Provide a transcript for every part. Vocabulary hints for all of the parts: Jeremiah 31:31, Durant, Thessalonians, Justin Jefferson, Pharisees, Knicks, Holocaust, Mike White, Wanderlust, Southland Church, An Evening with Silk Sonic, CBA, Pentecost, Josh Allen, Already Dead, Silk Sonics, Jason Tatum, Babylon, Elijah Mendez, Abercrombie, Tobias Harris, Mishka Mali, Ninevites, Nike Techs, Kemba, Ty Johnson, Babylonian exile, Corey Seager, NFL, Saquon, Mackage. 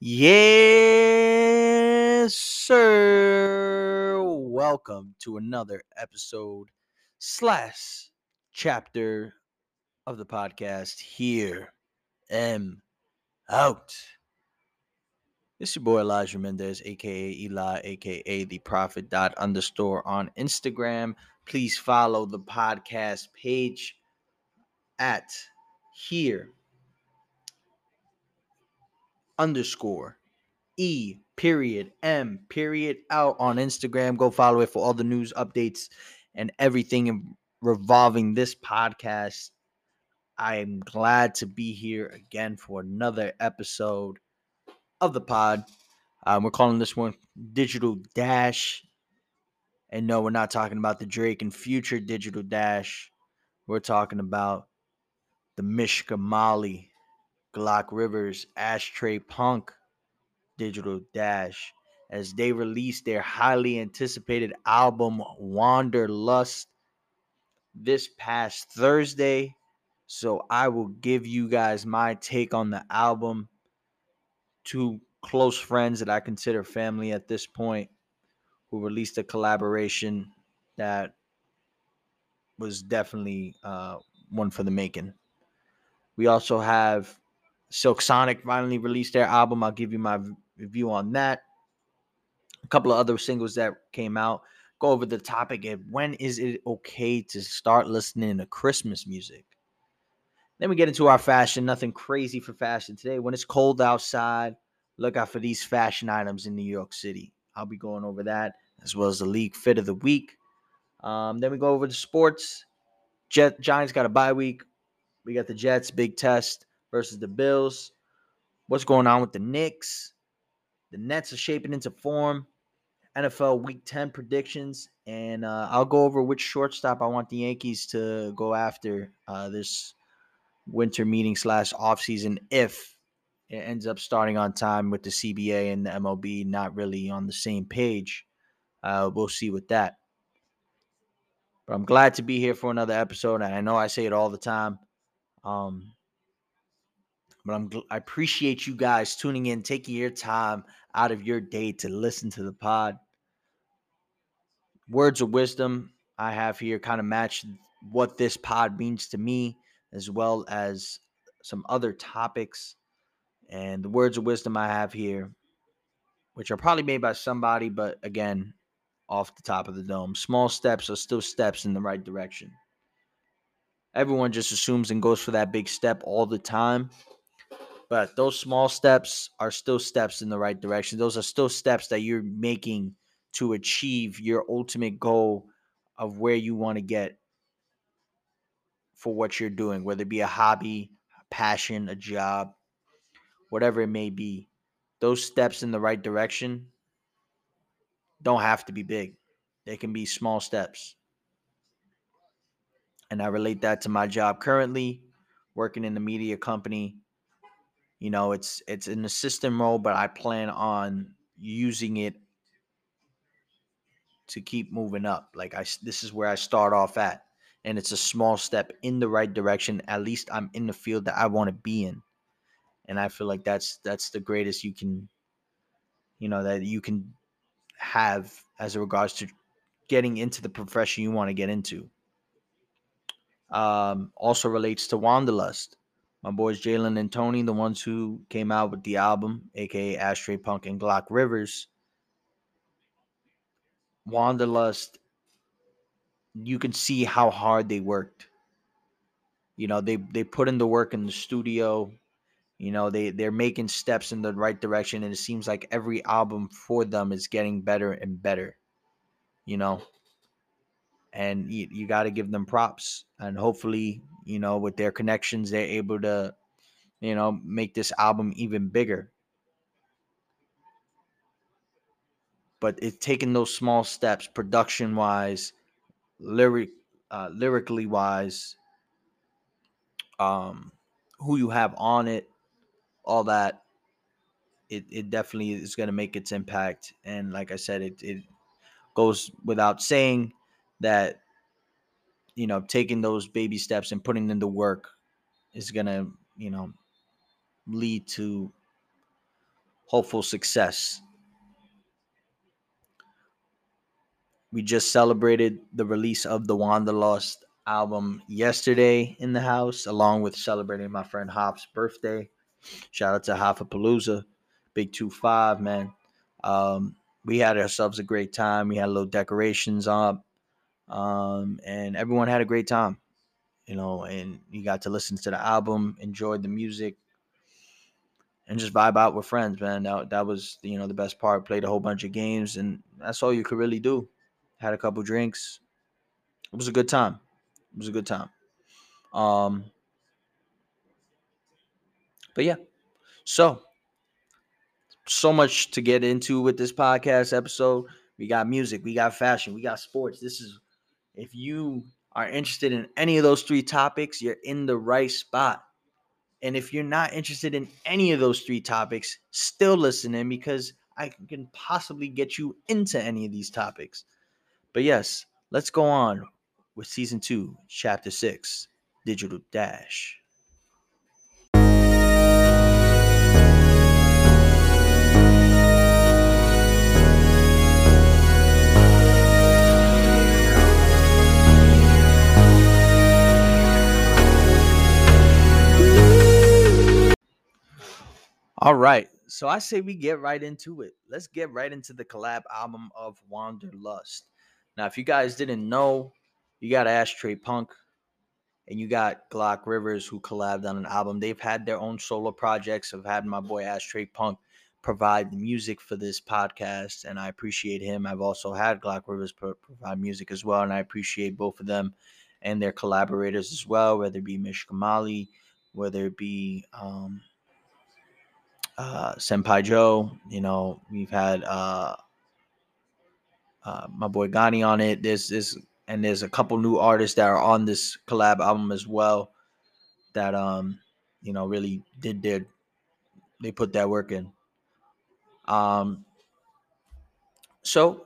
Yes, sir. Welcome to another episode / chapter of the podcast here. I'm out. It's your boy Elijah Mendez, a.k.a. Eli, a.k.a. the prophet _ on Instagram. Please follow the podcast page at here. _E.M. out on Instagram. Go follow it for all the news updates and everything revolving this podcast. I am glad to be here again for another episode of the pod. We're calling this one Digital Dash. And no, we're not talking about the Drake and Future Digital Dash. We're talking about the Mishka Mali, Glock Rivers, Ashtray Punk Digital Dash, as they released their highly anticipated album Wanderlust this past Thursday. So I will give you guys my take on the album. Two close friends that I consider family at this point who released a collaboration that was definitely one for the making. We also have Silk Sonic finally released their album. I'll give you my review on that. A couple of other singles that came out. Go over the topic of when is it okay to start listening to Christmas music. Then we get into our fashion. Nothing crazy for fashion today. When it's cold outside, look out for these fashion items in New York City. I'll be going over that, as well as the league fit of the week. Then we go over to sports. Giants got a bye week. We got the Jets, big test versus the Bills. What's going on with the Knicks? The Nets are shaping into form. NFL Week 10 predictions. And I'll go over which shortstop I want the Yankees to go after this winter meeting / offseason if it ends up starting on time with the CBA and the MLB not really on the same page. We'll see with that. But I'm glad to be here for another episode. And I know I say it all the time. But I appreciate you guys tuning in, taking your time out of your day to listen to the pod. Words of wisdom I have here kind of match what this pod means to me, as well as some other topics. And the words of wisdom I have here, which are probably made by somebody, but again, off the top of the dome. Small steps are still steps in the right direction. Everyone just assumes and goes for that big step all the time. But those small steps are still steps in the right direction. Those are still steps that you're making to achieve your ultimate goal of where you want to get for what you're doing, whether it be a hobby, a passion, a job, whatever it may be. Those steps in the right direction don't have to be big. They can be small steps. And I relate that to my job currently, working in the media company. You know, it's an assistant role, but I plan on using it to keep moving up. Like, this is where I start off at. And it's a small step in the right direction. At least I'm in the field that I want to be in. And I feel like that's the greatest you can have as regards to getting into the profession you want to get into. Also relates to Wanderlust. My boys Jalen and Tony, the ones who came out with the album, a.k.a. Ashtray Punk and Glock Rivers. Wanderlust, you can see how hard they worked. You know, they put in the work in the studio. You know, they're making steps in the right direction, and it seems like every album for them is getting better and better, you know. And you got to give them props. And hopefully, you know, with their connections, they're able to, you know, make this album even bigger. But it's taking those small steps production-wise, lyrically-wise, who you have on it, all that. It definitely is going to make its impact. And like I said, it goes without saying that, you know, taking those baby steps and putting in the work is going to, you know, lead to hopeful success. We just celebrated the release of the Wanderlust album yesterday in the house, along with celebrating my friend Hop's birthday. Shout out to Hopapalooza, Big 25, man. We had ourselves a great time. We had a little decorations up, and everyone had a great time, you know. And you got to listen to the album, enjoyed the music, and just vibe out with friends, man. That was, you know, the best part. Played a whole bunch of games, and that's all you could really do. Had a couple drinks. It was a good time. It was a good time. But yeah, so much to get into with this podcast episode. We got music, we got fashion, we got sports. This is, if you are interested in any of those three topics, you're in the right spot. And if you're not interested in any of those three topics, still listen in, because I can possibly get you into any of these topics. But yes, let's go on with Season 2, Chapter 6, Digital Dash. All right, so I say we get right into it. Let's get right into the collab album of Wanderlust. Now, if you guys didn't know, you got Ashtray Punk and you got Glock Rivers, who collabed on an album. They've had their own solo projects. I've had my boy Ashtray Punk provide the music for this podcast, and I appreciate him. I've also had Glock Rivers provide music as well, and I appreciate both of them and their collaborators as well, whether it be Mishka Mali, whether it be Senpai Joe. You know, we've had my boy Ghani on it. There's a couple new artists that are on this collab album as well that you know, really they put that work in. So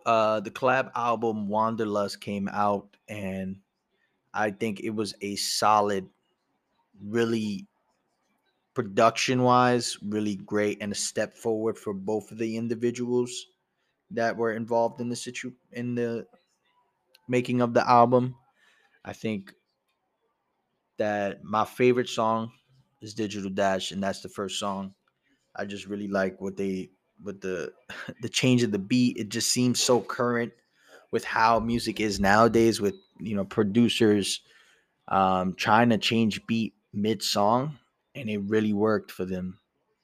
the collab album Wanderlust came out, and I think it was a solid, really production wise, really great, and a step forward for both of the individuals that were involved in the making of the album. I think that my favorite song is Digital Dash, and that's the first song. I just really like the change of the beat. It just seems so current with how music is nowadays, with, you know, producers trying to change beat mid-song, and it really worked for them.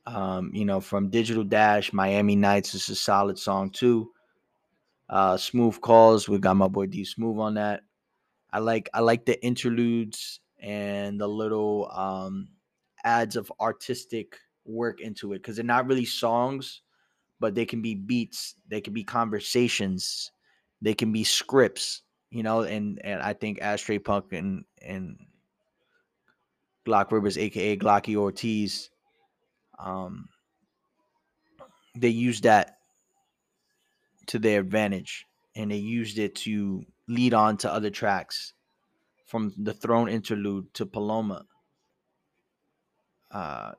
You know, from Digital Dash, Miami Nights is a solid song too. Smooth Calls, we got my boy D Smooth on that. I like the interludes and the little adds of artistic work into it, because they're not really songs, but they can be beats, they can be conversations, they can be scripts, you know. And I think Ashtray Punk and Glock Rivers, aka Glocky Ortiz, they use that to their advantage, and they used it to lead on to other tracks, from the Throne interlude to Paloma.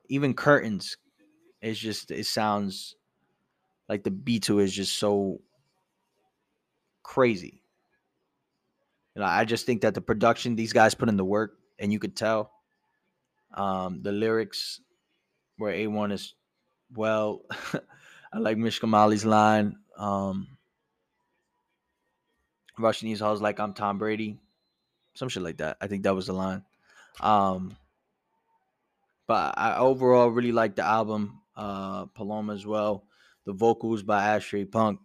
Even Curtains, it sounds like the beat to it is just so crazy. You know, I just think that the production, these guys put in the work, and you could tell. The lyrics were A1 as well. I like Mishka Mali's line. Rushing these halls like I'm Tom Brady, some shit like that. I think that was the line. But I overall really like the album. Paloma as well. The vocals by Ashtray Punk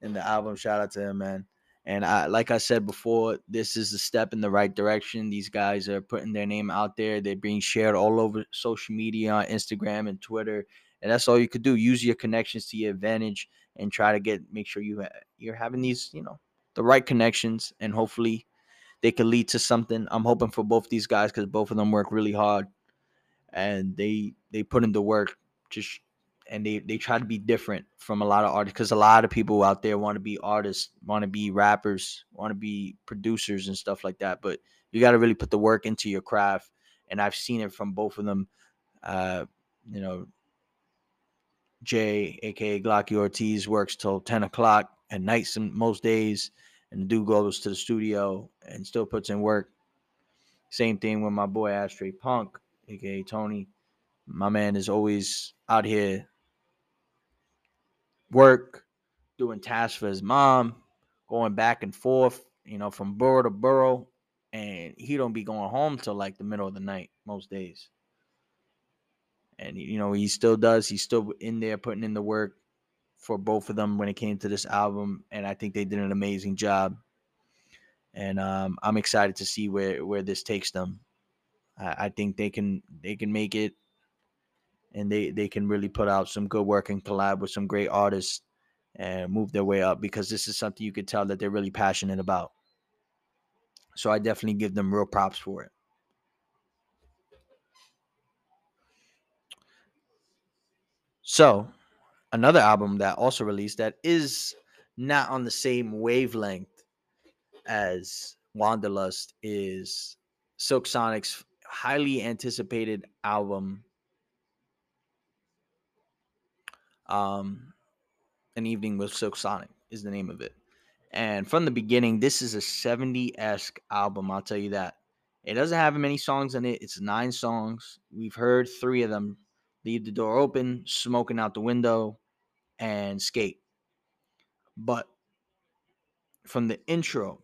in the album. Shout out to him, man. And like I said before, this is a step in the right direction. These guys are putting their name out there. They're being shared all over social media, on Instagram and Twitter. And that's all you could do. Use your connections to your advantage, and try to make sure you're having these, you know, the right connections. And hopefully they can lead to something. I'm hoping for both these guys, because both of them work really hard. And they put in the work, and they try to be different from a lot of artists. Because a lot of people out there want to be artists, want to be rappers, want to be producers and stuff like that. But you got to really put the work into your craft. And I've seen it from both of them, you know, Jay, a.k.a. Glocky Ortiz, works till 10 o'clock at night most days, and the dude goes to the studio and still puts in work. Same thing with my boy Ashtray Punk, a.k.a. Tony. My man is always out here work, doing tasks for his mom, going back and forth, you know, from borough to borough, and he don't be going home till like the middle of the night most days. And, you know, he still does. He's still in there putting in the work for both of them when it came to this album. And I think they did an amazing job. And I'm excited to see where this takes them. I think they can make it. And they can really put out some good work and collab with some great artists and move their way up, because this is something you could tell that they're really passionate about. So I definitely give them real props for it. So another album that also released that is not on the same wavelength as Wanderlust is Silk Sonic's highly anticipated album, An Evening with Silk Sonic is the name of it. And from the beginning, this is a 70s-esque album, I'll tell you that. It doesn't have many songs in it. It's 9 songs. We've heard 3 of them: Leave the Door Open, Smoking Out the Window, and Skate. But from the intro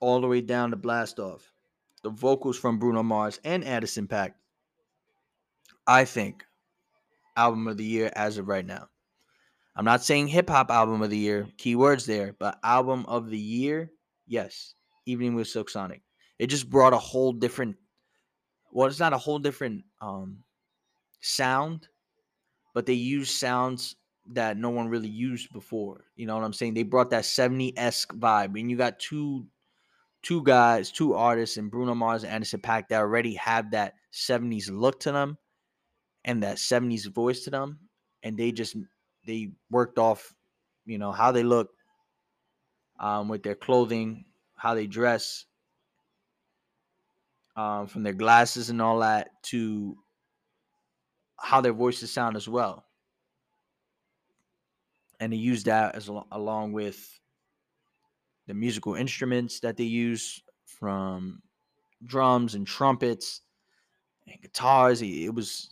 all the way down to Blast Off, the vocals from Bruno Mars and Anderson .Paak, I think album of the year as of right now. I'm not saying hip-hop album of the year, keywords there, but album of the year, yes, Evening with Silk Sonic. It just brought a whole different, well, it's not a whole different sound, but they used sounds that no one really used before. You know what I'm saying? They brought that 70s-esque vibe, and you got two guys, 2 artists, and Bruno Mars and Anderson .Paak that already have that 70s look to them and that 70s voice to them, and they worked off, you know, how they look with their clothing, how they dress, from their glasses and all that to how their voices sound as well. And they used that as along with the musical instruments that they use, from drums and trumpets and guitars. It was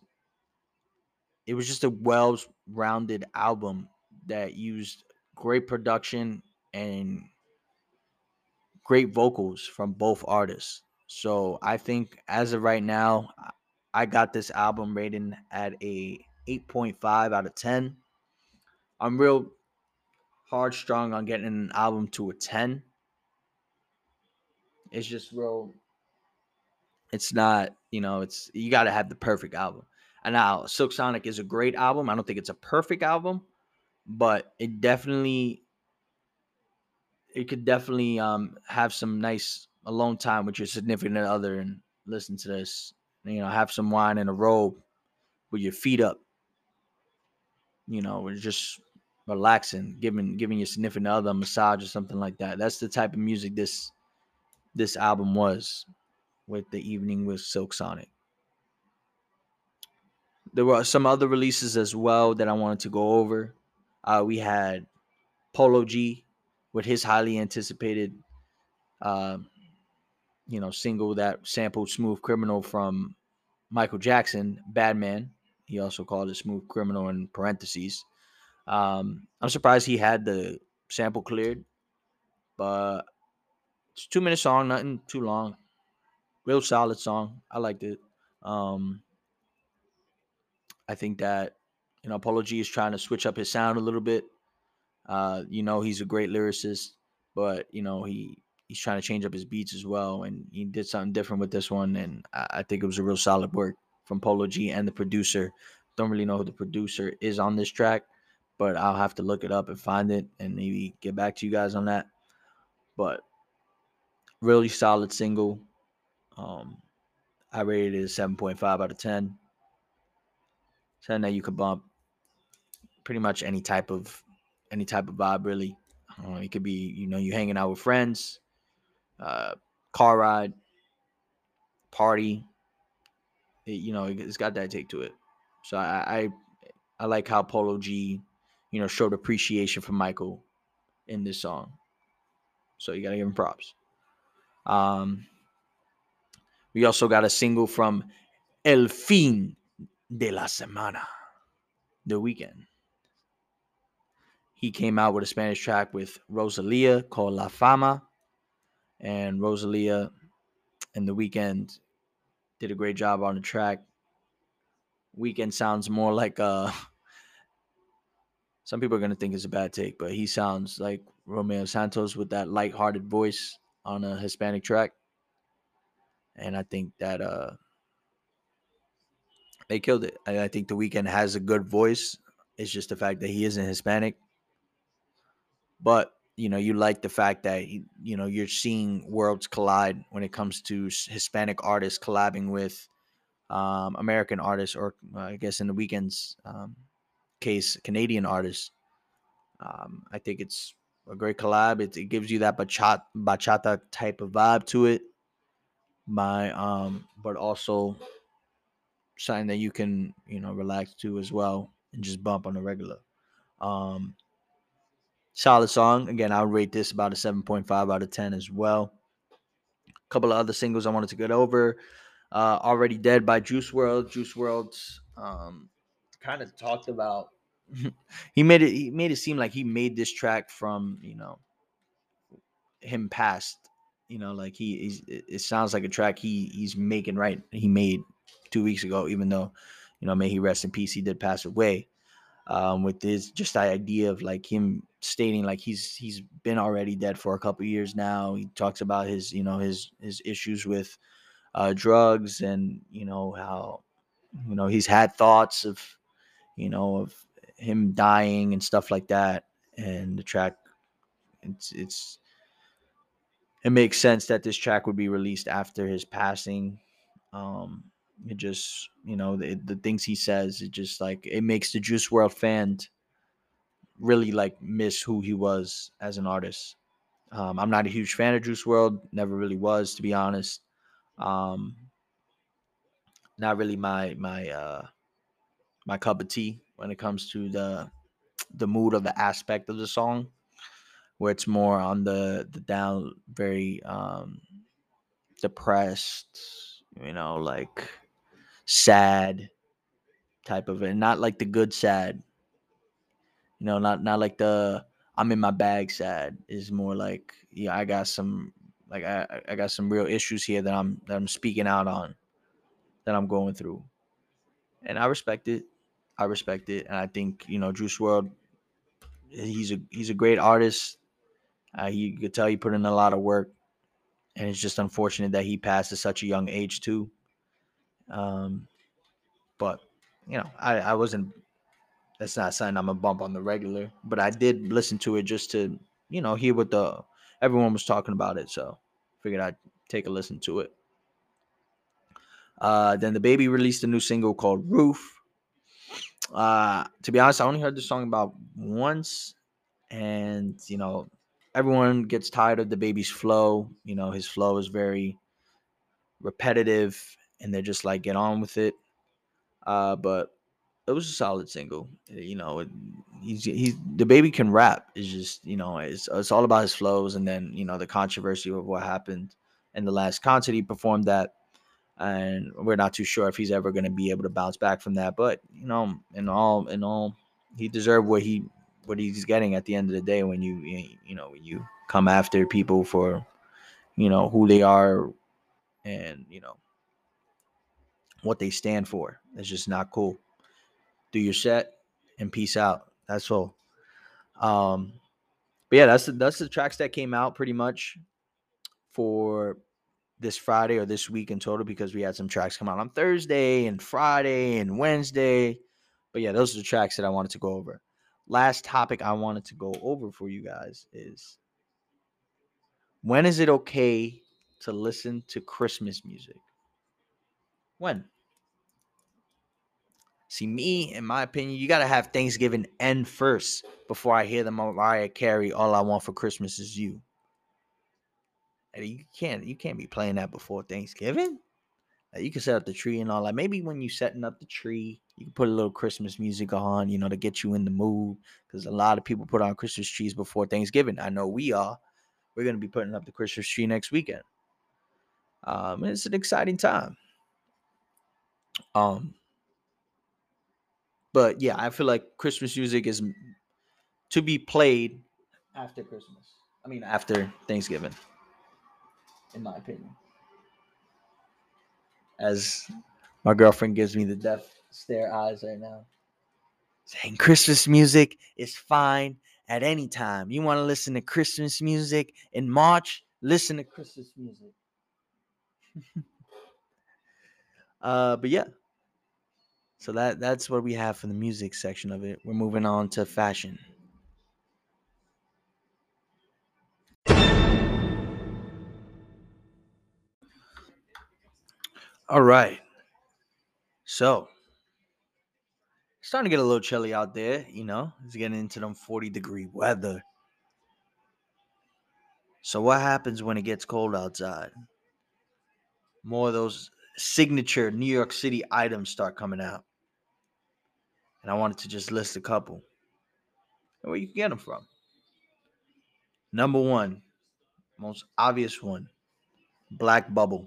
just a well-rounded album that used great production and great vocals from both artists. So I think as of right now, I got this album rating at a 8.5 out of 10. I'm real hard strong on getting an album to a 10. It's just real. It's not, you know, it's, you got to have the perfect album. Now, Silk Sonic is a great album. I don't think it's a perfect album, but it could definitely have some nice alone time with your significant other and listen to this. You know, have some wine and a robe with your feet up. You know, we're just relaxing, giving your significant other a massage or something like that. That's the type of music this album was with The Evening with Silk Sonic. There were some other releases as well that I wanted to go over. We had Polo G with his highly anticipated, single that sampled Smooth Criminal from Michael Jackson, Bad Man. He also called it Smooth Criminal in parentheses. I'm surprised he had the sample cleared, but it's a 2-minute song, nothing too long. Real solid song. I liked it. I think that, you know, Polo G is trying to switch up his sound a little bit. He's a great lyricist, but, you know, he's trying to change up his beats as well. And he did something different with this one. And I think it was a real solid work from Polo G and the producer. Don't really know who the producer is on this track, but I'll have to look it up and find it and maybe get back to you guys on that. But really solid single. I rated it a 7.5 out of 10. So now you could bump pretty much any type of vibe, really. It could be, you know, you hanging out with friends, car ride, party. It's got that take to it. So I I like how Polo G, you know, showed appreciation for Michael in this song. So you got to give him props. We also got a single from El Fin de la Semana, The Weeknd. He came out with a Spanish track with Rosalia called La Fama. And Rosalia and The Weeknd did a great job on the track. Weeknd sounds more like some people are going to think it's a bad take, but he sounds like Romeo Santos with that lighthearted voice on a Hispanic track. And I think that they killed it. I think The Weeknd has a good voice. It's just the fact that he isn't Hispanic. But, you know, you like the fact that, you know, you're seeing worlds collide when it comes to Hispanic artists collabing with American artists, or I guess in The Weeknd's case, Canadian artists. I think it's a great collab. It gives you that bachata type of vibe to it. But also something that you can, you know, relax to as well and just bump on the regular. Solid song. Again, I would rate this about a 7.5 out of 10 as well. A couple of other singles I wanted to get over. Already Dead by Juice WRLD. Juice WRLD's kind of talked about he made it seem like he made this track from, you know, him past. You know, like it sounds like a track he's making, right? He made 2 weeks ago, even though, you know, may he rest in peace, he did pass away. With this, just the idea of like him stating like he's been already dead for a couple years now. He talks about his, you know, his issues with drugs, and, you know, how, you know, he's had thoughts of, you know, of him dying and stuff like that. And the track, it makes sense that this track would be released after his passing. It just, you know, the things he says, it just like, it makes the Juice WRLD fan really like miss who he was as an artist. I'm not a huge fan of Juice WRLD, never really was, to be honest. Not really my cup of tea when it comes to the mood or the aspect of the song, where it's more on the down, very depressed, you know, like sad type of it. Not like the good sad, you know, not like the I'm in my bag sad. Is more like, yeah, I got some, like I got some real issues here that I'm speaking out on, that I'm going through. And I respect it. And I think, you know, Juice WRLD, he's a great artist. You could tell he put in a lot of work, and it's just unfortunate that he passed at such a young age too. But, you know, I wasn't, that's not something I'm gonna bump on the regular, but I did listen to it just to, you know, hear what everyone was talking about it. So figured I'd take a listen to it. Then The Baby released a new single called Roof. To be honest, I only heard this song about once, and, you know, everyone gets tired of The Baby's flow. You know, his flow is very repetitive, and they're just like, get on with it. But it was a solid single. You know, The Baby can rap. It's just, you know, it's all about his flows, and then, you know, the controversy of what happened in the last concert he performed that. And we're not too sure if he's ever going to be able to bounce back from that. But, you know, in all, he deserved what he's getting at the end of the day. When you come after people for, you know, who they are and, you know, what they stand for, it's just not cool. Do your set and peace out. That's all. But yeah, that's the tracks that came out pretty much for this Friday, or this week in total, because we had some tracks come out on Thursday and Friday and Wednesday. But yeah, those are the tracks that I wanted to go over. Last topic I wanted to go over for you guys is, when is it okay to listen to Christmas music? When? See, me, in my opinion, you got to have Thanksgiving end first before I hear the Mariah Carey, All I Want for Christmas Is You. You can't be playing that before Thanksgiving. You can set up the tree and all that. Maybe when you're setting up the tree, you can put a little Christmas music on, you know, to get you in the mood. Because a lot of people put on Christmas trees before Thanksgiving. I know we are. We're going to be putting up the Christmas tree next weekend. And it's an exciting time. But yeah, I feel like Christmas music is to be played after Christmas. I mean, after Thanksgiving, in my opinion. As my girlfriend gives me the death stare eyes right now, saying Christmas music is fine at any time. You want to listen to Christmas music in March? Listen to Christmas music. But yeah, so that's what we have for the music section of it. We're moving on to fashion. All right, so it's starting to get a little chilly out there, you know. It's getting into them 40-degree weather. So what happens when it gets cold outside? More of those signature New York City items start coming out. And I wanted to just list a couple. And where you can get them from. Number one, most obvious one, Black Bubble.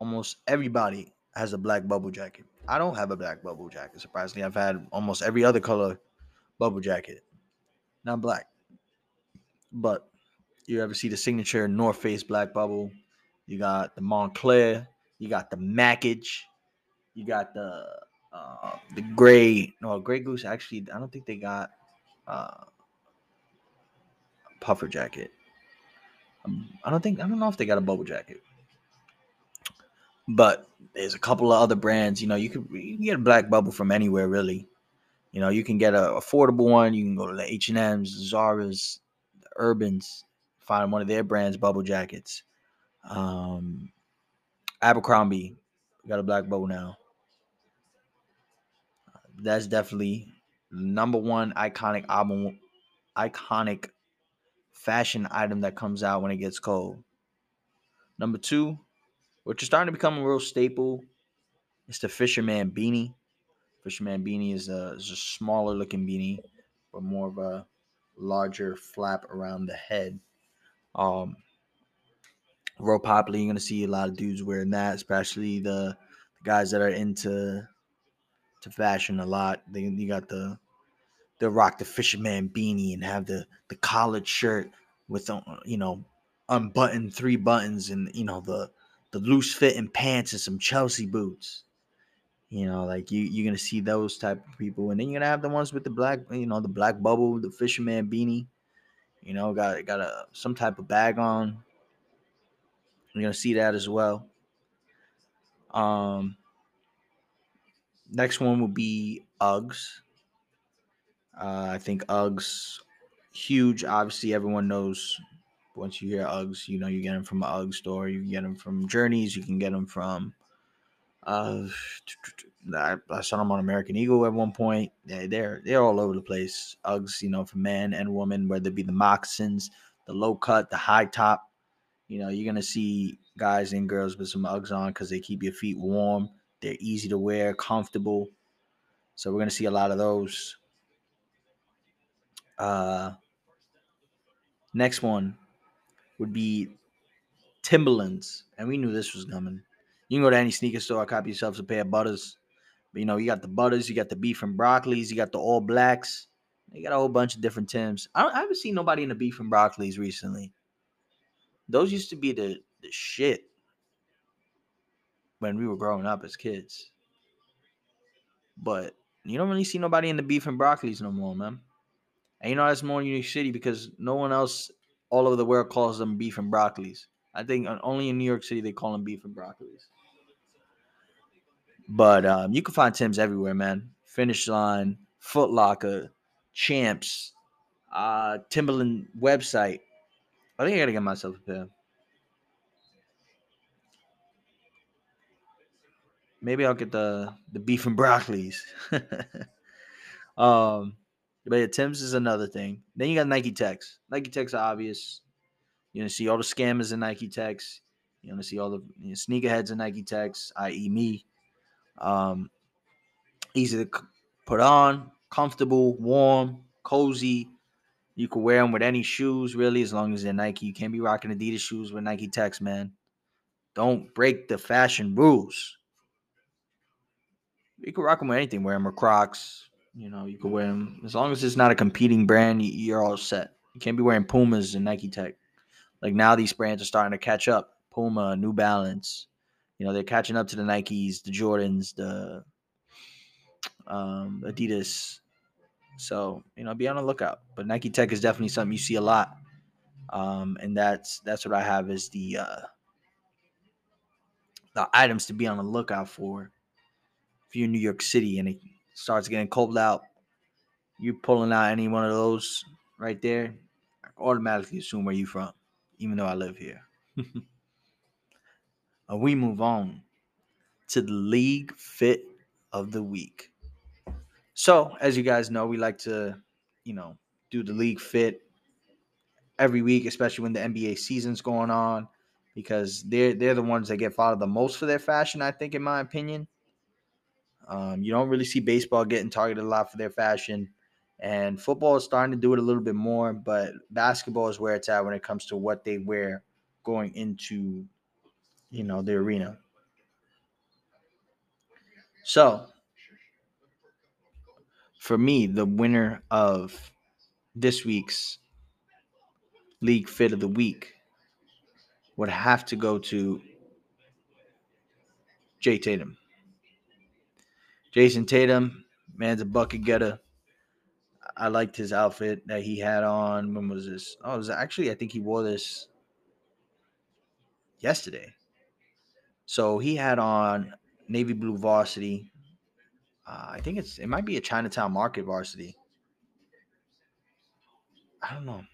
Almost everybody has a black bubble jacket. I don't have a black bubble jacket. Surprisingly, I've had almost every other color bubble jacket. Not black. But you ever see the signature North Face black bubble? You got the Montclair. You got the Mackage. You got the Grey. No, Grey Goose. Actually, I don't think they got a puffer jacket. I don't know if they got a bubble jacket. But there's a couple of other brands, you know, you can get a black bubble from anywhere, really. You know, you can get an affordable one. You can go to the H&M's, Zara's, the Urbans, find one of their brands' bubble jackets. Abercrombie got a black bubble now. That's definitely number one iconic fashion item that comes out when it gets cold. Number two, which is starting to become a real staple, it's the Fisherman Beanie. Fisherman Beanie is a smaller looking beanie, but more of a larger flap around the head. Real popular. You're going to see a lot of dudes wearing that, especially the guys that are into fashion a lot. You got the rock the Fisherman Beanie and have the collared shirt with, you know, unbuttoned 3 buttons and, you know, the loose fitting pants and some Chelsea boots. You know, like you're going to see those type of people. And then you're going to have the ones with the black, you know, the black bubble, the Fisherman Beanie, you know, got some type of bag on. You're going to see that as well. Next one would be Uggs. I think Uggs, huge. Obviously, everyone knows. Once you hear Uggs, you know, you get them from an Uggs store. You can get them from Journeys. You can get them from, I saw them on American Eagle at one point. They're all over the place. Uggs, you know, for men and women, whether it be the moccasins, the low cut, the high top. You know, you're going to see guys and girls with some Uggs on because they keep your feet warm. They're easy to wear, comfortable. So we're going to see a lot of those. Next one would be Timberlands. And we knew this was coming. You can go to any sneaker store, cop yourself a pair of Butters. But, you know, you got the Butters, you got the Beef and Broccolis, you got the All Blacks. You got a whole bunch of different Tims. I haven't seen nobody in the Beef and Broccolis recently. Those used to be the shit when we were growing up as kids. But you don't really see nobody in the Beef and Broccolis no more, man. And you know that's more in New York City because no one else all over the world calls them Beef and Broccolis. I think only in New York City they call them Beef and Broccolis. But you can find Tim's everywhere, man. Finish Line, Foot Locker, Champs, Timberland website. I think I got to get myself a pair. Maybe I'll get the Beef and Broccolis. But yeah, Tim's is another thing. Then you got Nike Techs. Nike Techs are obvious. You're going to see all the scammers in Nike Techs. You want to see all the sneakerheads and Nike Techs, i.e. me. Easy to put on, comfortable, warm, cozy. You can wear them with any shoes, really, as long as they're Nike. You can't be rocking Adidas shoes with Nike Techs, man. Don't break the fashion rules. You can rock them with anything. Wear them with Crocs. You know, you can wear them. As long as it's not a competing brand, you're all set. You can't be wearing Pumas and Nike Tech. Like now these brands are starting to catch up. Puma, New Balance. You know, they're catching up to the Nikes, the Jordans, the Adidas. So, you know, be on the lookout. But Nike Tech is definitely something you see a lot. And that's what I have is the items to be on the lookout for. If you're in New York City and it starts getting cold out, you're pulling out any one of those right there, I automatically assume where you're from, even though I live here. We move on to the League Fit of the Week. So, as you guys know, we like to, do the League Fit every week, especially when the NBA season's going on, because they're the ones that get followed the most for their fashion, I think, in my opinion. You don't really see baseball getting targeted a lot for their fashion. And football is starting to do it a little bit more, but basketball is where it's at when it comes to what they wear going into, the arena. So, for me, the winner of this week's League Fit of the Week would have to go to Jay Tatum. Jason Tatum, man's a bucket getter. I liked his outfit that he had on. When was this? Oh, it was actually, I think he wore this yesterday. So he had on navy blue varsity. I think it might be a Chinatown Market varsity. I don't know.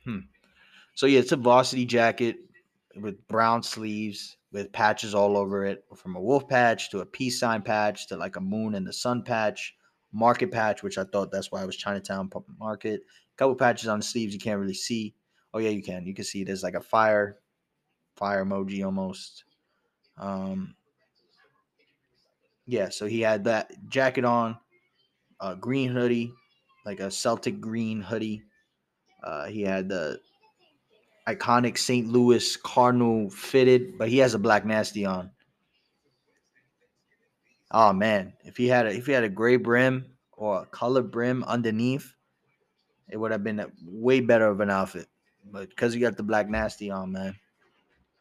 So yeah, it's a varsity jacket with brown sleeves with patches all over it, from a wolf patch to a peace sign patch to like a moon and the sun patch. Market patch, which I thought that's why it was Chinatown Market. A couple patches on the sleeves you can't really see. Oh, yeah, you can. You can see there's like a fire emoji almost. Yeah, so he had that jacket on, a green hoodie, like a Celtic green hoodie. He had the iconic St. Louis Cardinal fitted, but he has a black nasty on. Oh man, if he had a gray brim or a colored brim underneath, it would have been a way better of an outfit. But because he got the black nasty on, man,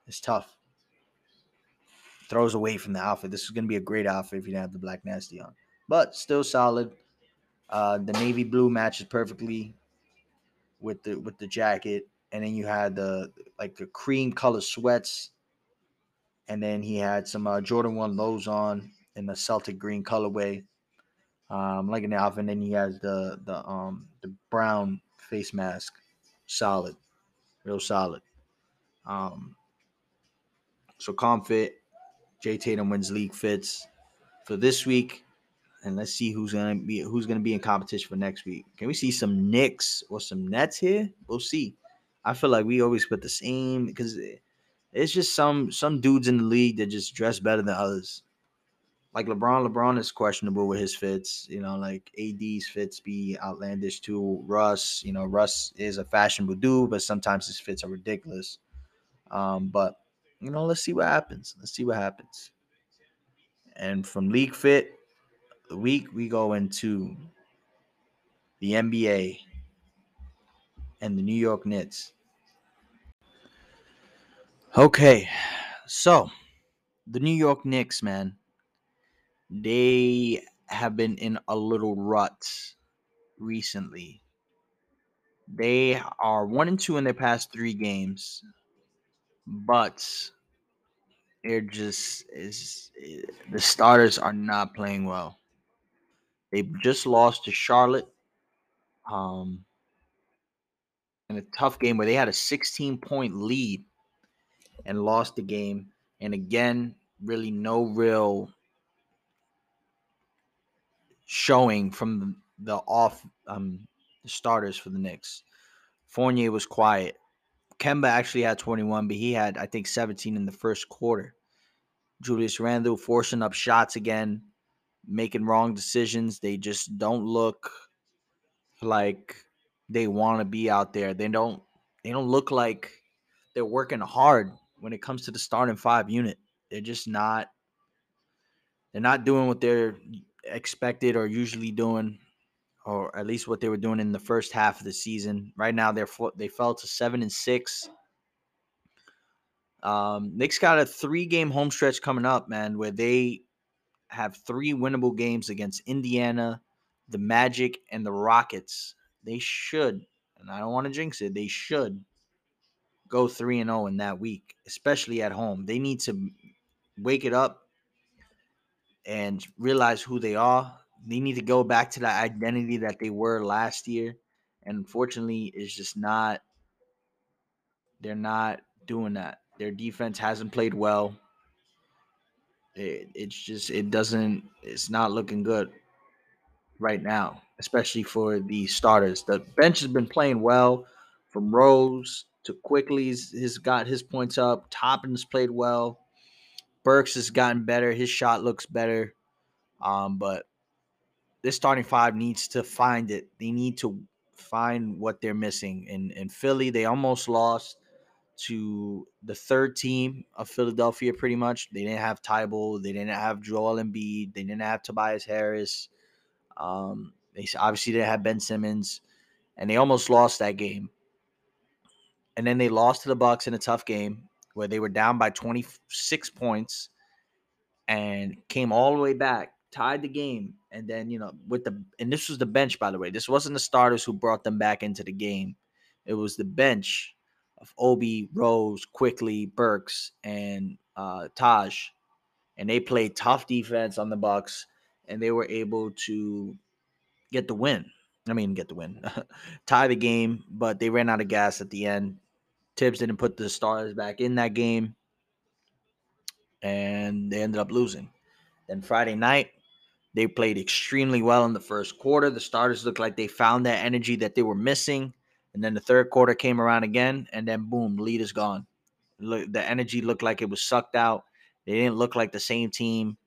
it's tough. Throws away from the outfit. This is gonna be a great outfit if you didn't have the black nasty on. But still solid. The navy blue matches perfectly with the jacket, and then you had the cream color sweats, and then he had some Jordan 1 lows on. In the Celtic green colorway, like an outfit, and then he has the brown face mask, solid, real solid. So calm fit. Jay Tatum wins League Fits for this week, and let's see who's gonna be in competition for next week. Can we see some Knicks or some Nets here? We'll see. I feel like we always put the same because it's just some dudes in the league that just dress better than others. Like LeBron is questionable with his fits. Like AD's fits be outlandish too. Russ, Russ is a fashionable dude, but sometimes his fits are ridiculous. But, let's see what happens. And from League Fit the Week, we go into the NBA and the New York Knicks. Okay, so the New York Knicks, man. They have been in a little rut recently. They are 1-2 in their past 3 games, but they're the starters are not playing well. They just lost to Charlotte in a tough game where they had a 16-point lead and lost the game. And again, really no real showing from the starters for the Knicks. Fournier was quiet. Kemba actually had 21, but he had, I think, 17 in the first quarter. Julius Randle forcing up shots again, making wrong decisions. They just don't look like they want to be out there. They don't look like they're working hard when it comes to the starting five unit. They're just not. They're not doing what they're expected or usually doing, or at least what they were doing in the first half of the season. Right now, they fell to 7-6. Knicks got a 3-game home stretch coming up, man, where they have 3 winnable games against Indiana, the Magic, and the Rockets. They should, and I don't want to jinx it, they should go 3-0 in that week, especially at home. They need to wake it up and realize who they are. They need to go back to that identity that they were last year. And unfortunately, it's just not – they're not doing that. Their defense hasn't played well. It's not looking good right now, especially for the starters. The bench has been playing well, from Rose to Quickly's. He's got his points up. Toppin's played well. Burks has gotten better. His shot looks better. But this starting five needs to find it. They need to find what they're missing. In Philly, they almost lost to the third team of Philadelphia, pretty much. They didn't have Tybal. They didn't have Joel Embiid. They didn't have Tobias Harris. They obviously didn't have Ben Simmons. And they almost lost that game. And then they lost to the Bucks in a tough game, where they were down by 26 points and came all the way back, tied the game. And then, and this was the bench, by the way. This wasn't the starters who brought them back into the game. It was the bench of Obi, Rose, Quickly, Burks, and Taj. And they played tough defense on the Bucks, and they were able to get the win. Tie the game, but they ran out of gas at the end. Tibbs didn't put the starters back in that game, and they ended up losing. Then Friday night, they played extremely well in the first quarter. The starters looked like they found that energy that they were missing, and then the third quarter came around again, and then boom, lead is gone. The energy looked like it was sucked out. They didn't look like the same team,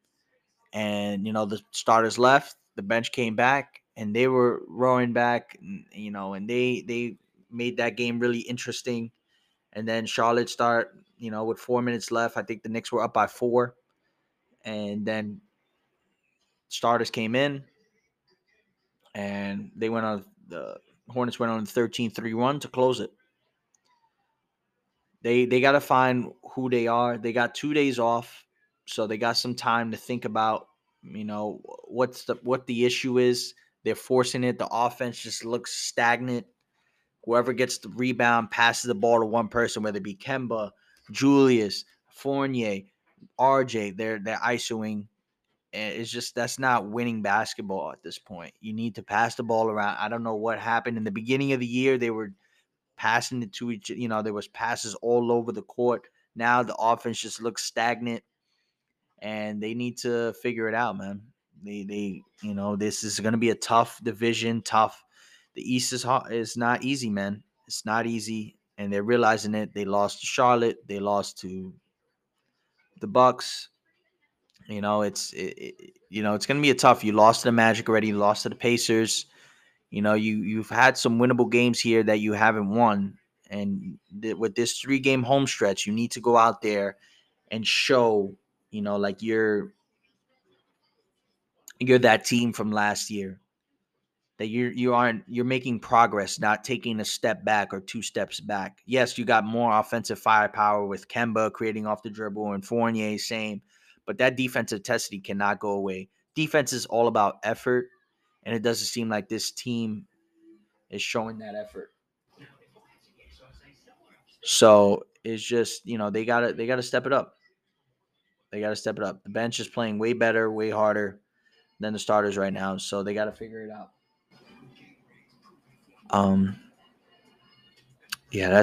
and, the starters left. The bench came back, and they were roaring back, and they made that game really interesting. And then Charlotte start, with 4 minutes left. I think the Knicks were up by 4. And then starters came in, and they went on the Hornets went on a 13-3 run to close it. They got to find who they are. They got 2 days off, so they got some time to think about, what the issue is. They're forcing it. The offense just looks stagnant. Whoever gets the rebound passes the ball to one person, whether it be Kemba, Julius, Fournier, RJ. They're ISOing. It's just that's not winning basketball at this point. You need to pass the ball around. I don't know what happened in the beginning of the year. They were passing it to each. There was passes all over the court. Now the offense just looks stagnant, and they need to figure it out, man. They this is going to be a tough division, tough. The East is hot. It's not easy, man. It's not easy, and they're realizing it. They lost to Charlotte. They lost to the Bucks. It's going to be a tough. You lost to the Magic already. You lost to the Pacers. You've had some winnable games here that you haven't won, and with this 3-game home stretch, you need to go out there and show, like you're that team from last year. That you're making progress, not taking a step back or 2 steps back. Yes, you got more offensive firepower with Kemba creating off the dribble and Fournier, same. But that defensive intensity cannot go away. Defense is all about effort, and it doesn't seem like this team is showing that effort. So it's just, they gotta step it up. They gotta step it up. The bench is playing way better, way harder than the starters right now, so they gotta figure it out. That's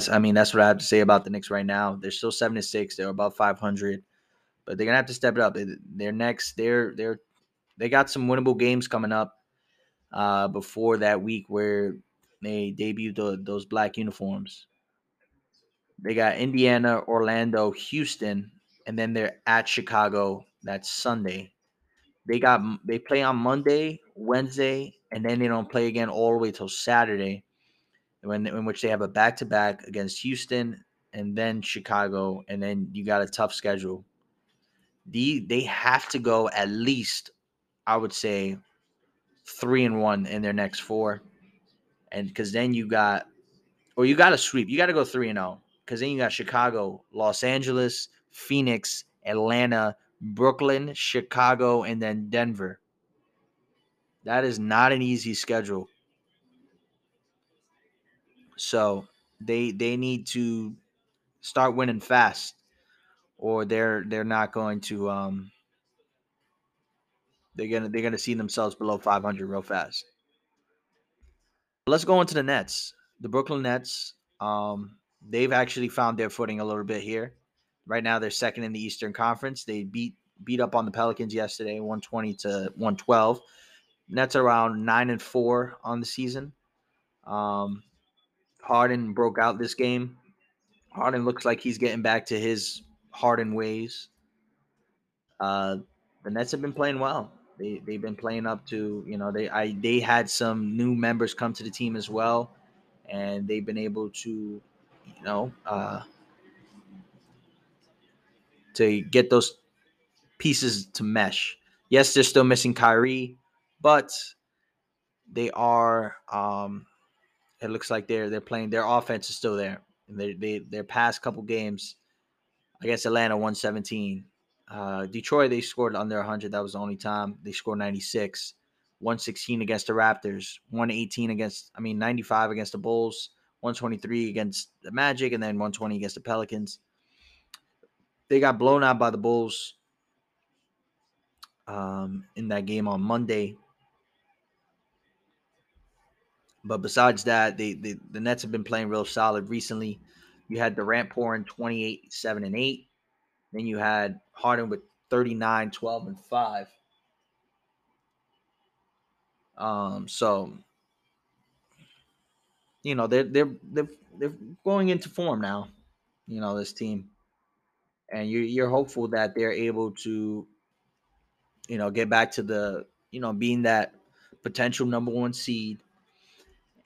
what I have to say about the Knicks right now. They're still 7-6. They're above 500, but they're gonna have to step it up. They got some winnable games coming up before that week where they debut those black uniforms. They got Indiana, Orlando, Houston, and then they're at Chicago. That's Sunday. They play on Monday, Wednesday, and then they don't play again all the way till Saturday, in which they have a back-to-back against Houston and then Chicago, and then you got a tough schedule. They have to go at least, I would say, 3-1 in their next four, and because then you got, or you got to sweep. You got to go 3-0 because then you got Chicago, Los Angeles, Phoenix, Atlanta, Brooklyn, Chicago, and then Denver. That is not an easy schedule. So they need to start winning fast, or they're not going to they're gonna see themselves below 500 real fast. Let's go into the Nets, the Brooklyn Nets. They've actually found their footing a little bit here. Right now, they're second in the Eastern Conference. They beat up on the Pelicans yesterday, 120-112. Nets are around 9-4 on the season. Harden broke out this game. Harden looks like he's getting back to his Harden ways. The Nets have been playing well. They've been playing up to, you know, they had some new members come to the team as well, and they've been able to, you know, to get those pieces to mesh. Yes, they're still missing Kyrie, but they are. It looks like they're playing. Their offense is still there. Their past couple games against Atlanta, 117. Detroit, they scored under 100. That was the only time they scored 96. 116 against the Raptors. 95 against the Bulls. 123 against the Magic, and then 120 against the Pelicans. They got blown out by the Bulls in that game on Monday. But besides that, the Nets have been playing real solid recently. You had Durant pouring 28, 7, and 8. Then you had Harden with 39, 12, and 5. So, you know, they're going into form now, you know, this team. And you're hopeful that they're able to, you know, get back to the, you know, being that potential number one seed.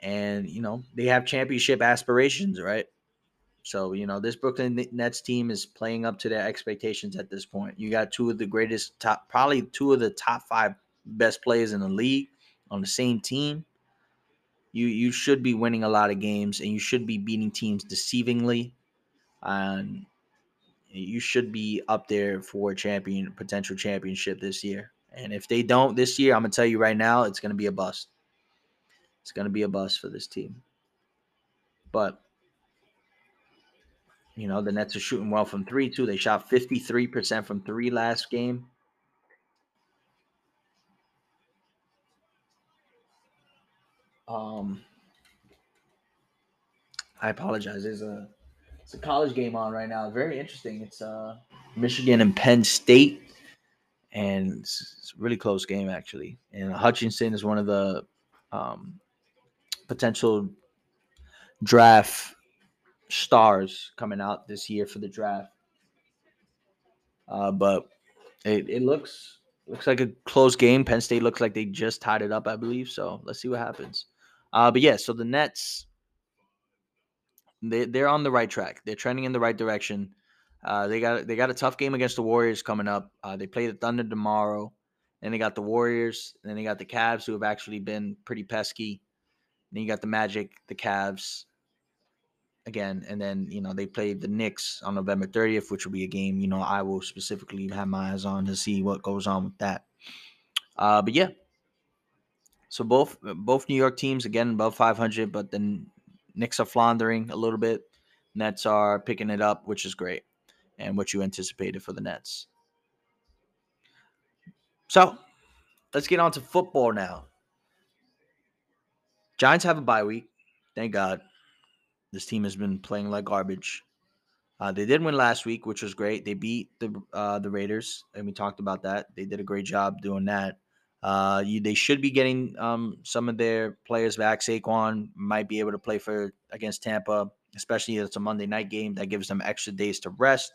And, you know, they have championship aspirations, right? So, you know, this Brooklyn Nets team is playing up to their expectations at this point. You got two of the top five best players in the league on the same team. You should be winning a lot of games, and you should be beating teams deceivingly. And you should be up there for a potential championship this year. And if they don't this year, I'm going to tell you right now, it's going to be a bust. It's going to be a bust for this team. But, you know, the Nets are shooting well from three, too. They shot 53% from three last game. I apologize. It's a college game on right now. Very interesting. It's Michigan and Penn State. And it's a really close game, actually. And Hutchinson is one of the potential draft stars coming out this year for the draft. But it looks like a close game. Penn State looks like they just tied it up, I believe. So let's see what happens. But yeah, so the Nets, they're on the right track. They're trending in the right direction. They got a tough game against the Warriors coming up. They play the Thunder tomorrow. Then they got the Warriors. Then they got the Cavs, who have actually been pretty pesky. Then you got the Magic, the Cavs again, and then, you know, they played the Knicks on November 30th, which will be a game, you know, I will specifically have my eyes on to see what goes on with that. But yeah, so both New York teams again above 500, but the Knicks are floundering a little bit. Nets are picking it up, which is great, and what you anticipated for the Nets. So let's get on to football now. Giants have a bye week. Thank God. This team has been playing like garbage. They did win last week, which was great. They beat the Raiders, and we talked about that. They did a great job doing that. They should be getting some of their players back. Saquon might be able to play against Tampa. especially if it's a Monday night game. That gives them extra days to rest.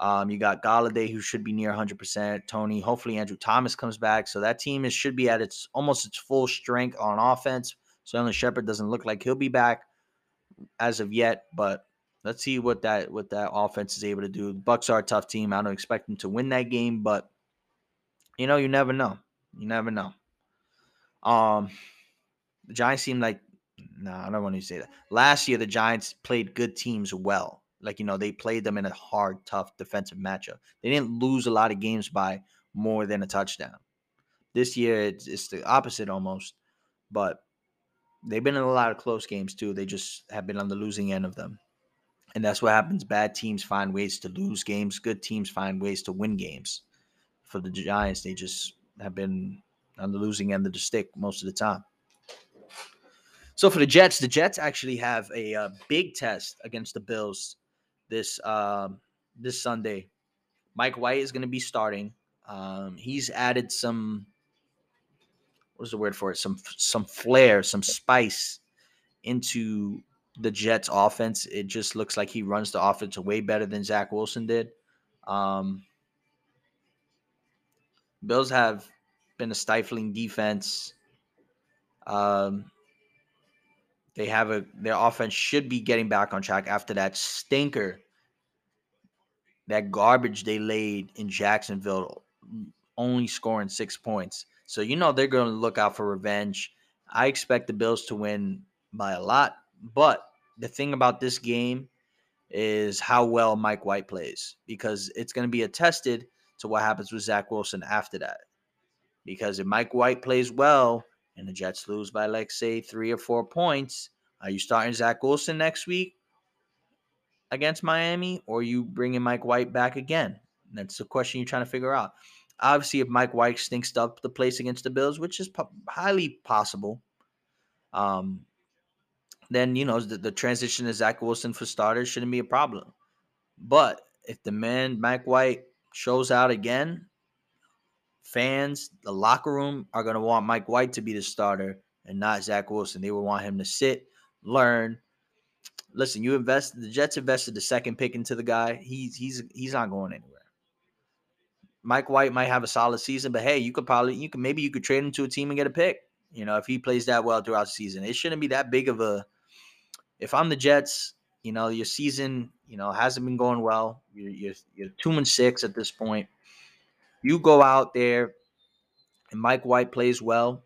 You got Galladay, who should be near 100%. Tony, hopefully Andrew Thomas comes back. So that team should be at its almost its full strength on offense. Sterling Shepard doesn't look like he'll be back as of yet, but let's see what that offense is able to do. The Bucks are a tough team. I don't expect them to win that game, but you never know. You never know. The Giants seem like I don't want to say that. Last year, the Giants played good teams well. Like, they played them in a hard, tough defensive matchup. They didn't lose a lot of games by more than a touchdown. This year, it's the opposite almost. But they've been in a lot of close games, too. They just have been on the losing end of them. And that's what happens. Bad teams find ways to lose games. Good teams find ways to win games. For the Giants, they just have been on the losing end of the stick most of the time. So for the Jets actually have a big test against the Bills this Sunday. Mike White is going to be starting. He's added some, what's the word for it? Some flair, some spice into the Jets offense. It just looks like he runs the offense way better than Zach Wilson did. Bills have been a stifling defense. They have their offense should be getting back on track after that stinker, that garbage they laid in Jacksonville, only scoring 6 points. So, they're going to look out for revenge. I expect the Bills to win by a lot. But the thing about this game is how well Mike White plays, because it's going to be attested to what happens with Zach Wilson after that. Because if Mike White plays well, and the Jets lose by, say, 3 or 4 points, are you starting Zach Wilson next week against Miami, or are you bringing Mike White back again? That's the question you're trying to figure out. Obviously, if Mike White stinks up the place against the Bills, which is highly possible, then, the transition to Zach Wilson for starters shouldn't be a problem. But if the man, Mike White, shows out again, fans, the locker room are going to want Mike White to be the starter and not Zach Wilson. They will want him to sit, learn. Listen, the Jets invested the second pick into the guy. He's not going anywhere. Mike White might have a solid season, but hey, you could trade him to a team and get a pick. If he plays that well throughout the season, it shouldn't be that big of a, if I'm the Jets, your season, hasn't been going well. You're 2-6 at this point. You go out there and Mike White plays well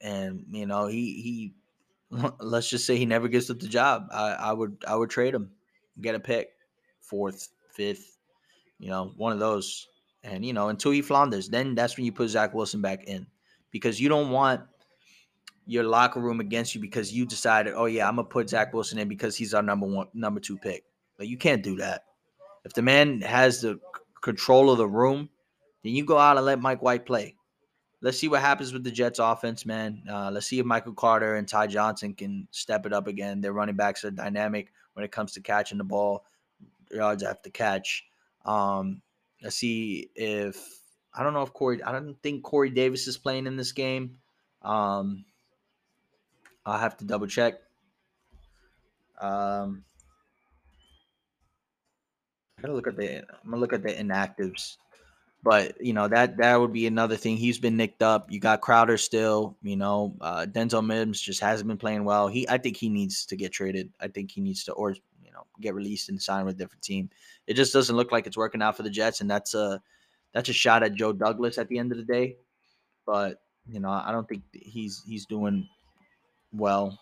and, he let's just say he never gives up the job. I would trade him, get a pick, 4th, 5th, one of those. And, until he flounders, then that's when you put Zach Wilson back in, because you don't want your locker room against you because you decided, oh, yeah, I'm going to put Zach Wilson in because he's our number 2 pick. But you can't do that. If the man has the control of the room, then you go out and let Mike White play. Let's see what happens with the Jets offense, man. Let's see if Michael Carter and Ty Johnson can step it up again. Their running backs are dynamic when it comes to catching the ball, yards after catch. Let's see if – I don't think Corey Davis is playing in this game. I'll have to double check. I'm gonna look at the inactives, but that would be another thing. He's been nicked up. You got Crowder still. Denzel Mims just hasn't been playing well. I think he needs to get traded. I think he needs to, or get released and sign with a different team. It just doesn't look like it's working out for the Jets, and that's a shot at Joe Douglas at the end of the day. But I don't think he's doing well.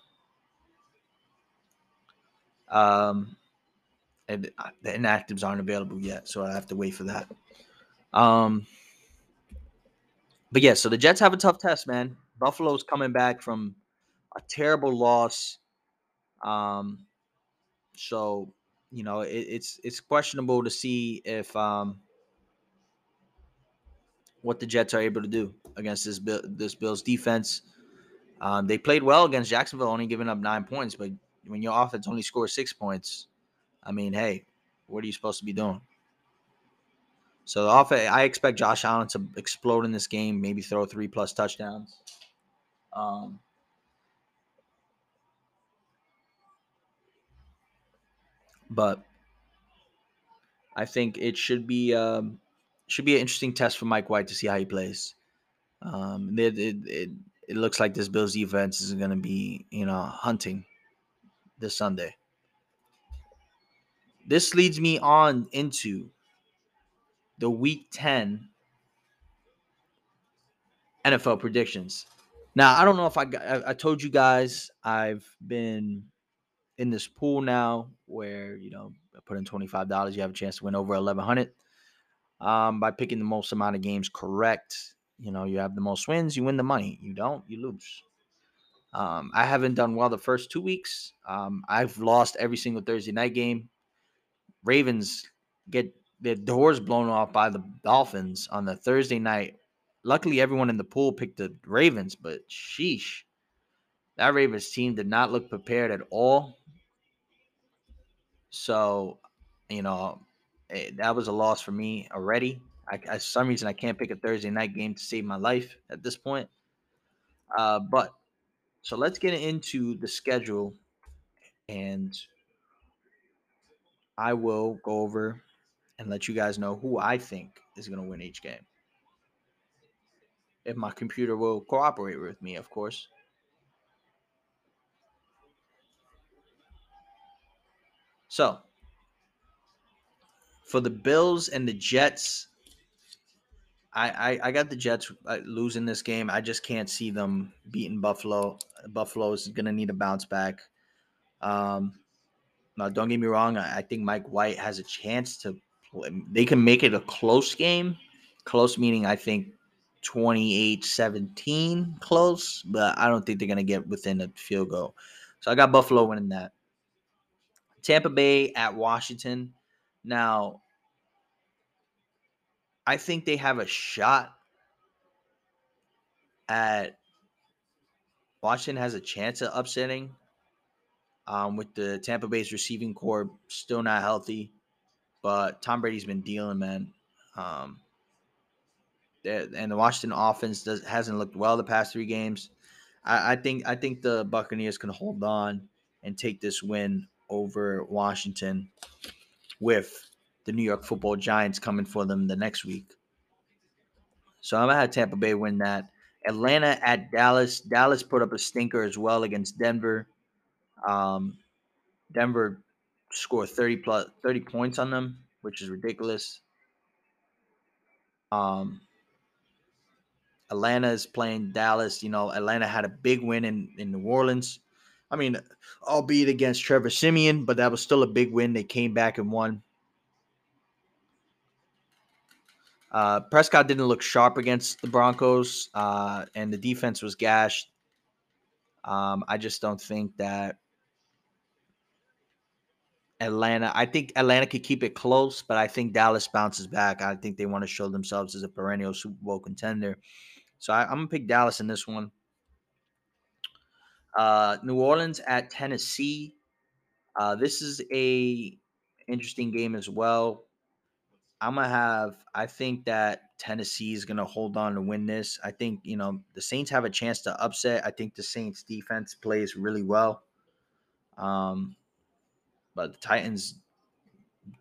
And the inactives aren't available yet, so I have to wait for that. But yeah, so the Jets have a tough test, man. Buffalo's coming back from a terrible loss. So it's questionable to see if what the Jets are able to do against this Bills defense. They played well against Jacksonville, only giving up 9 points, but when your offense only scores 6 points. I mean, hey, what are you supposed to be doing? So the offense, I expect Josh Allen to explode in this game, maybe throw 3+ touchdowns. But I think it should be an interesting test for Mike White to see how he plays. It looks like this Bills defense is going to be, hunting this Sunday. This leads me on into the Week 10 NFL predictions. Now, I don't know if I told you guys I've been in this pool now where, I put in $25. You have a chance to win over $1,100 by picking the most amount of games correct. You have the most wins, you win the money. You don't, you lose. I haven't done well the first 2 weeks. I've lost every single Thursday night game. Ravens get their doors blown off by the Dolphins on the Thursday night. Luckily, everyone in the pool picked the Ravens, but sheesh. That Ravens team did not look prepared at all. So, that was a loss for me already. For some reason, I can't pick a Thursday night game to save my life at this point. So let's get into the schedule, and I will go over and let you guys know who I think is going to win each game. If my computer will cooperate with me, of course. So, for the Bills and the Jets, I got the Jets losing this game. I just can't see them beating Buffalo. Buffalo is going to need a bounce back. Now, don't get me wrong. I think Mike White has a chance to play. They can make it a close game. Close meaning, I think, 28-17 close. But I don't think they're going to get within a field goal. So I got Buffalo winning that. Tampa Bay at Washington. Now, I think they have a shot at – Washington has a chance of upsetting with the Tampa Bay's receiving corps still not healthy. But Tom Brady's been dealing, man. And the Washington offense hasn't looked well the past three games. I think the Buccaneers can hold on and take this win over Washington with – the New York Football Giants coming for them the next week. So I'm going to have Tampa Bay win that. Atlanta at Dallas. Dallas put up a stinker as well against Denver. Denver scored 30 points on them, which is ridiculous. Atlanta is playing Dallas. Atlanta had a big win in New Orleans. I mean, albeit against Trevor Siemian, but that was still a big win. They came back and won. Prescott didn't look sharp against the Broncos, and the defense was gashed. I just don't think that Atlanta – I think Atlanta could keep it close, but I think Dallas bounces back. I think they want to show themselves as a perennial Super Bowl contender. So I'm going to pick Dallas in this one. New Orleans at Tennessee. This is a interesting game as well. I think that Tennessee is going to hold on to win this. I think, the Saints have a chance to upset. I think the Saints defense plays really well. But the Titans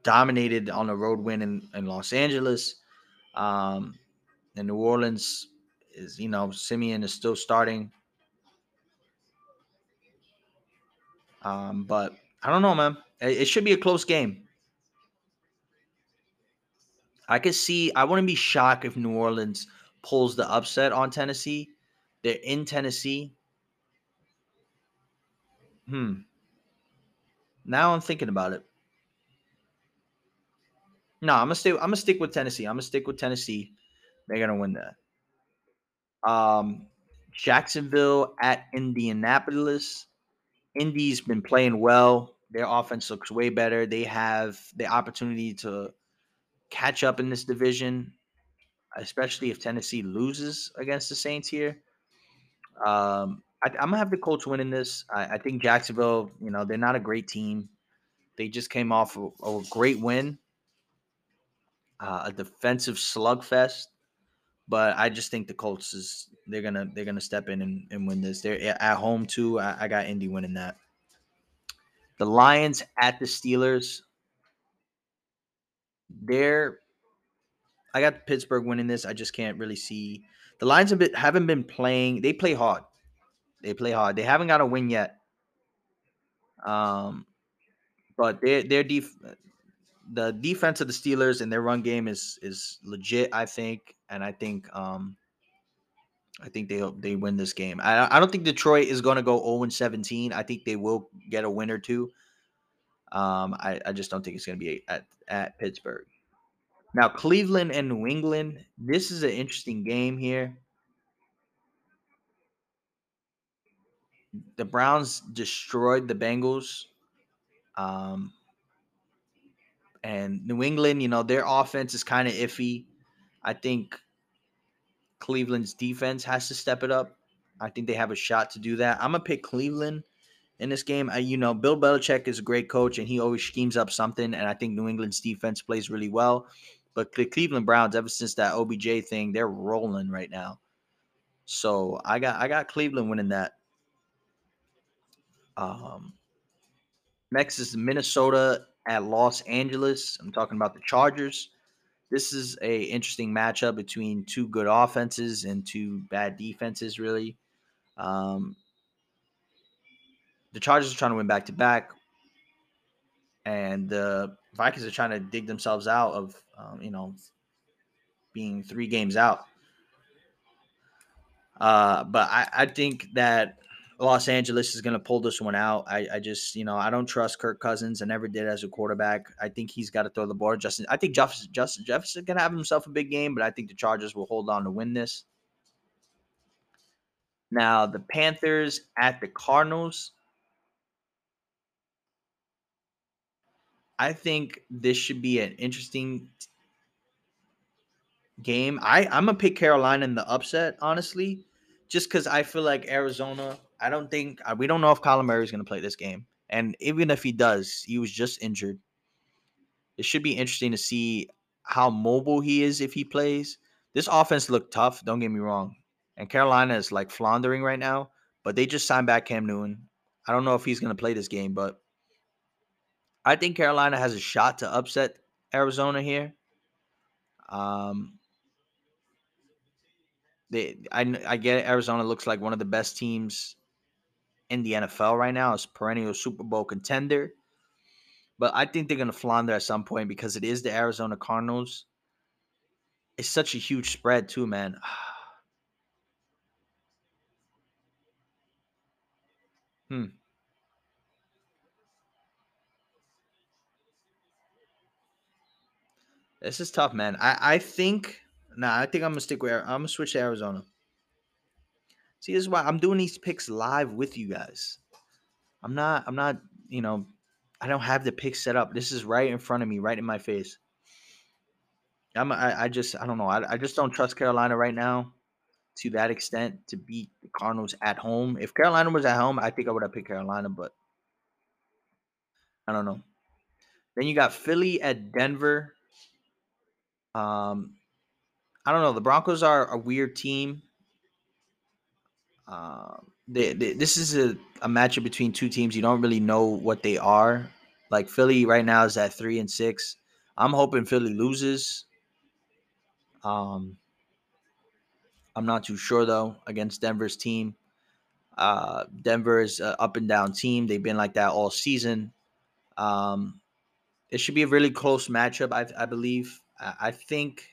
dominated on the road win in Los Angeles. And New Orleans is, Simeon is still starting. But I don't know, man. It should be a close game. I wouldn't be shocked if New Orleans pulls the upset on Tennessee. They're in Tennessee. Now I'm thinking about it. No, I'm gonna stick with Tennessee. They're gonna win that. Jacksonville at Indianapolis. Indy's been playing well. Their offense looks way better. They have the opportunity to catch up in this division, especially if Tennessee loses against the Saints here. I'm going to have the Colts winning this. I think Jacksonville, they're not a great team. They just came off a great win, a defensive slugfest. But I just think the Colts, they're gonna step in and win this. They're at home, too. I got Indy winning that. The Lions at the Steelers. I got Pittsburgh winning this. I just can't really see. The Lions haven't been playing. They play hard. They haven't got a win yet. But the defense of the Steelers and their run game is legit, I think. And I think they win this game. I don't think Detroit is going to go 0-17. I think they will get a win or two. I just don't think it's going to be at Pittsburgh. Now, Cleveland and New England. This is an interesting game here. The Browns destroyed the Bengals. And New England, their offense is kind of iffy. I think Cleveland's defense has to step it up. I think they have a shot to do that. I'm going to pick Cleveland in this game. Bill Belichick is a great coach, and he always schemes up something, and I think New England's defense plays really well. But the Cleveland Browns, ever since that OBJ thing, they're rolling right now. So I got Cleveland winning that. Next is Minnesota at Los Angeles. I'm talking about the Chargers. This is a interesting matchup between two good offenses and two bad defenses, really. The Chargers are trying to win back-to-back, and the Vikings are trying to dig themselves out of, being 3 games out. But I think that Los Angeles is going to pull this one out. I just, I don't trust Kirk Cousins. I never did as a quarterback. I think he's got to throw the ball. I think Justin Jefferson can have himself a big game, but I think the Chargers will hold on to win this. Now, the Panthers at the Cardinals. I think this should be an interesting game. I'm going to pick Carolina in the upset, honestly, just because I feel like Arizona – we don't know if Kyler Murray is going to play this game. And even if he does, he was just injured. It should be interesting to see how mobile he is if he plays. This offense looked tough, don't get me wrong. And Carolina is like floundering right now, but they just signed back Cam Newton. I don't know if he's going to play this game, but I think Carolina has a shot to upset Arizona here. I get it. Arizona looks like one of the best teams in the NFL right now, is perennial Super Bowl contender. But I think they're going to flounder at some point because it is the Arizona Cardinals. It's such a huge spread too, man. This is tough, man. I think I'm going to stick with Arizona. I'm going to switch to Arizona. See, this is why I'm doing these picks live with you guys. I'm not, I don't have the picks set up. This is right in front of me, right in my face. I don't know. I just don't trust Carolina right now to that extent to beat the Cardinals at home. If Carolina was at home, I think I would have picked Carolina, but I don't know. Then you got Philly at Denver. I don't know. The Broncos are a weird team. This is a matchup between two teams. You don't really know what they are. Like Philly right now is at 3-6. I'm hoping Philly loses. I'm not too sure though against Denver's team. Denver is an up and down team. They've been like that all season. It should be a really close matchup. I believe. I think.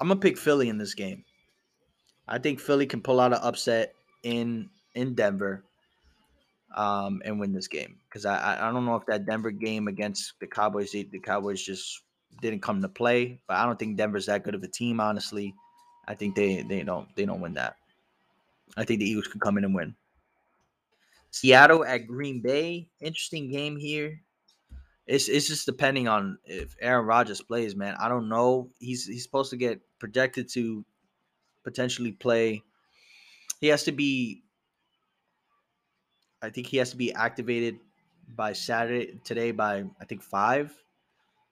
I'm going to pick Philly in this game. I think Philly can pull out an upset in Denver and win this game. Because I don't know if that Denver game against the Cowboys, the Cowboys just didn't come to play. But I don't think Denver's that good of a team, honestly. I think they don't win that. I think the Eagles can come in and win. Seattle at Green Bay. Interesting game here. It's just depending on if Aaron Rodgers plays, man. I don't know. He's supposed to get projected to potentially play. He has to be activated by today by, I think, 5.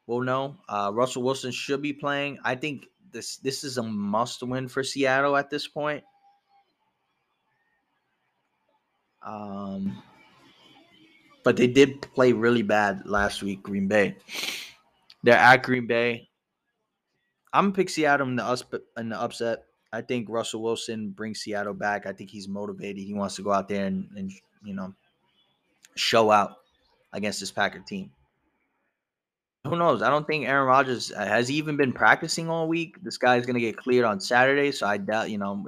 We'll know. Russell Wilson should be playing. I think this is a must win for Seattle at this point. But they did play really bad last week, Green Bay. They're at Green Bay. I'm going to pick Seattle in the upset. I think Russell Wilson brings Seattle back. I think he's motivated. He wants to go out there and you know, show out against this Packer team. Who knows? I don't think Aaron Rodgers has he even been practicing all week. This guy's going to get cleared on Saturday, so I doubt, you know,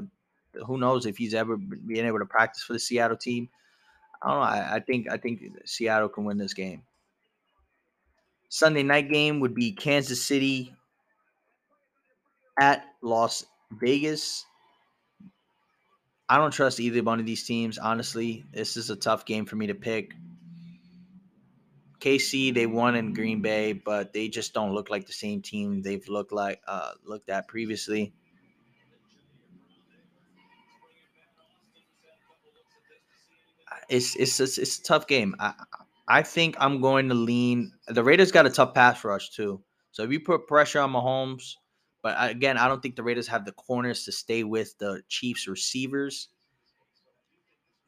who knows if he's ever been able to practice for the Seattle team. I don't know. I think Seattle can win this game. Sunday night game would be Kansas City at Las Vegas. I don't trust either one of these teams, honestly. This is a tough game for me to pick. KC, they won in Green Bay, but they just don't look like the same team they've looked at previously. It's a tough game. I think I'm going to lean. The Raiders got a tough pass rush too, so if you put pressure on Mahomes, but again, I don't think the Raiders have the corners to stay with the Chiefs receivers.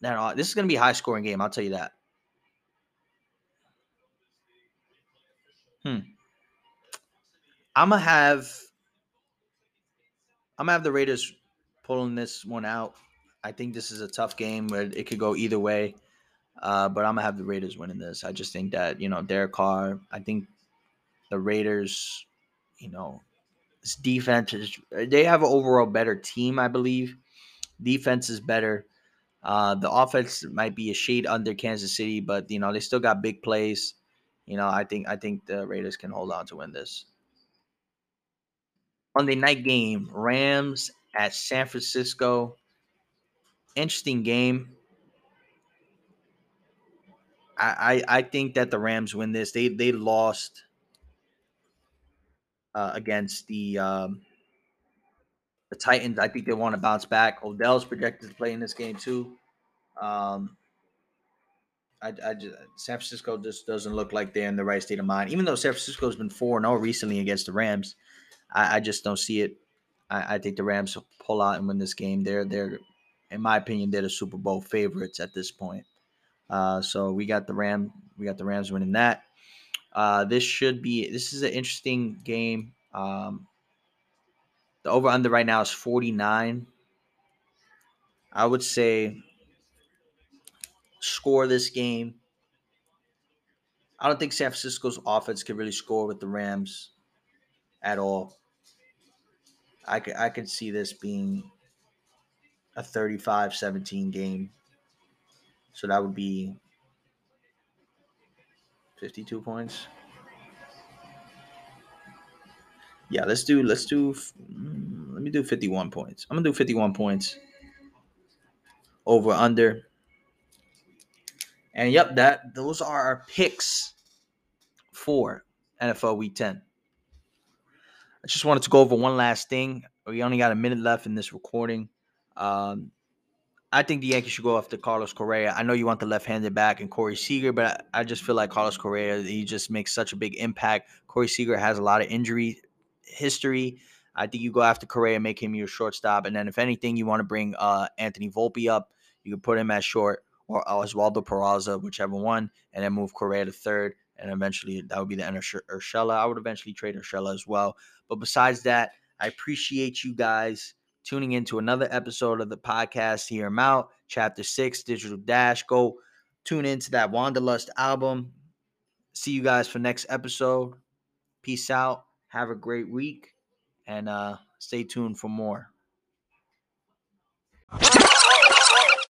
Now, this is going to be a high scoring game. I'll tell you that. I'm gonna have the Raiders pulling this one out. I think this is a tough game where it could go either way, but I'm gonna have the Raiders winning this. I just think that, you know, Derek Carr. I think the Raiders, you know, this defense is, they have an overall better team. I believe defense is better. The offense might be a shade under Kansas City, but you know they still got big plays. You know, I think the Raiders can hold on to win this. Monday night game, Rams at San Francisco. Interesting game. I think that the Rams win this. They lost against the Titans. I think they want to bounce back. Odell's projected to play in this game too. San Francisco just doesn't look like they're in the right state of mind. Even though San Francisco's been 4-0 recently against the Rams, I just don't see it. I think the Rams will pull out and win this game. They're, in my opinion, they're the Super Bowl favorites at this point. So we got the Rams winning that. This is an interesting game. The over/under right now is 49. I would say score this game. I don't think San Francisco's offense can really score with the Rams at all. I could see this being a 35-17 game. So that would be 52 points. Yeah, let me do 51 points. I'm going to do 51 points over under. And yep, those are our picks for NFL Week 10. I just wanted to go over one last thing. We only got a minute left in this recording. I think the Yankees should go after Carlos Correa. I know you want the left-handed back and Corey Seager, but I just feel like Carlos Correa, he just makes such a big impact. Corey Seager has a lot of injury history. I think you go after Correa, make him your shortstop. And then if anything, you want to bring Anthony Volpe up. You can put him at short, or Oswaldo Peraza, whichever one, and then move Correa to third, and eventually that would be the end of Urshela. I would eventually trade Urshela as well. But besides that, I appreciate you guys tuning into another episode of the podcast. Hear 'Em Out, Chapter 6, Digital Dash. Go tune into that Wanderlust album. See you guys for next episode. Peace out. Have a great week, and stay tuned for more.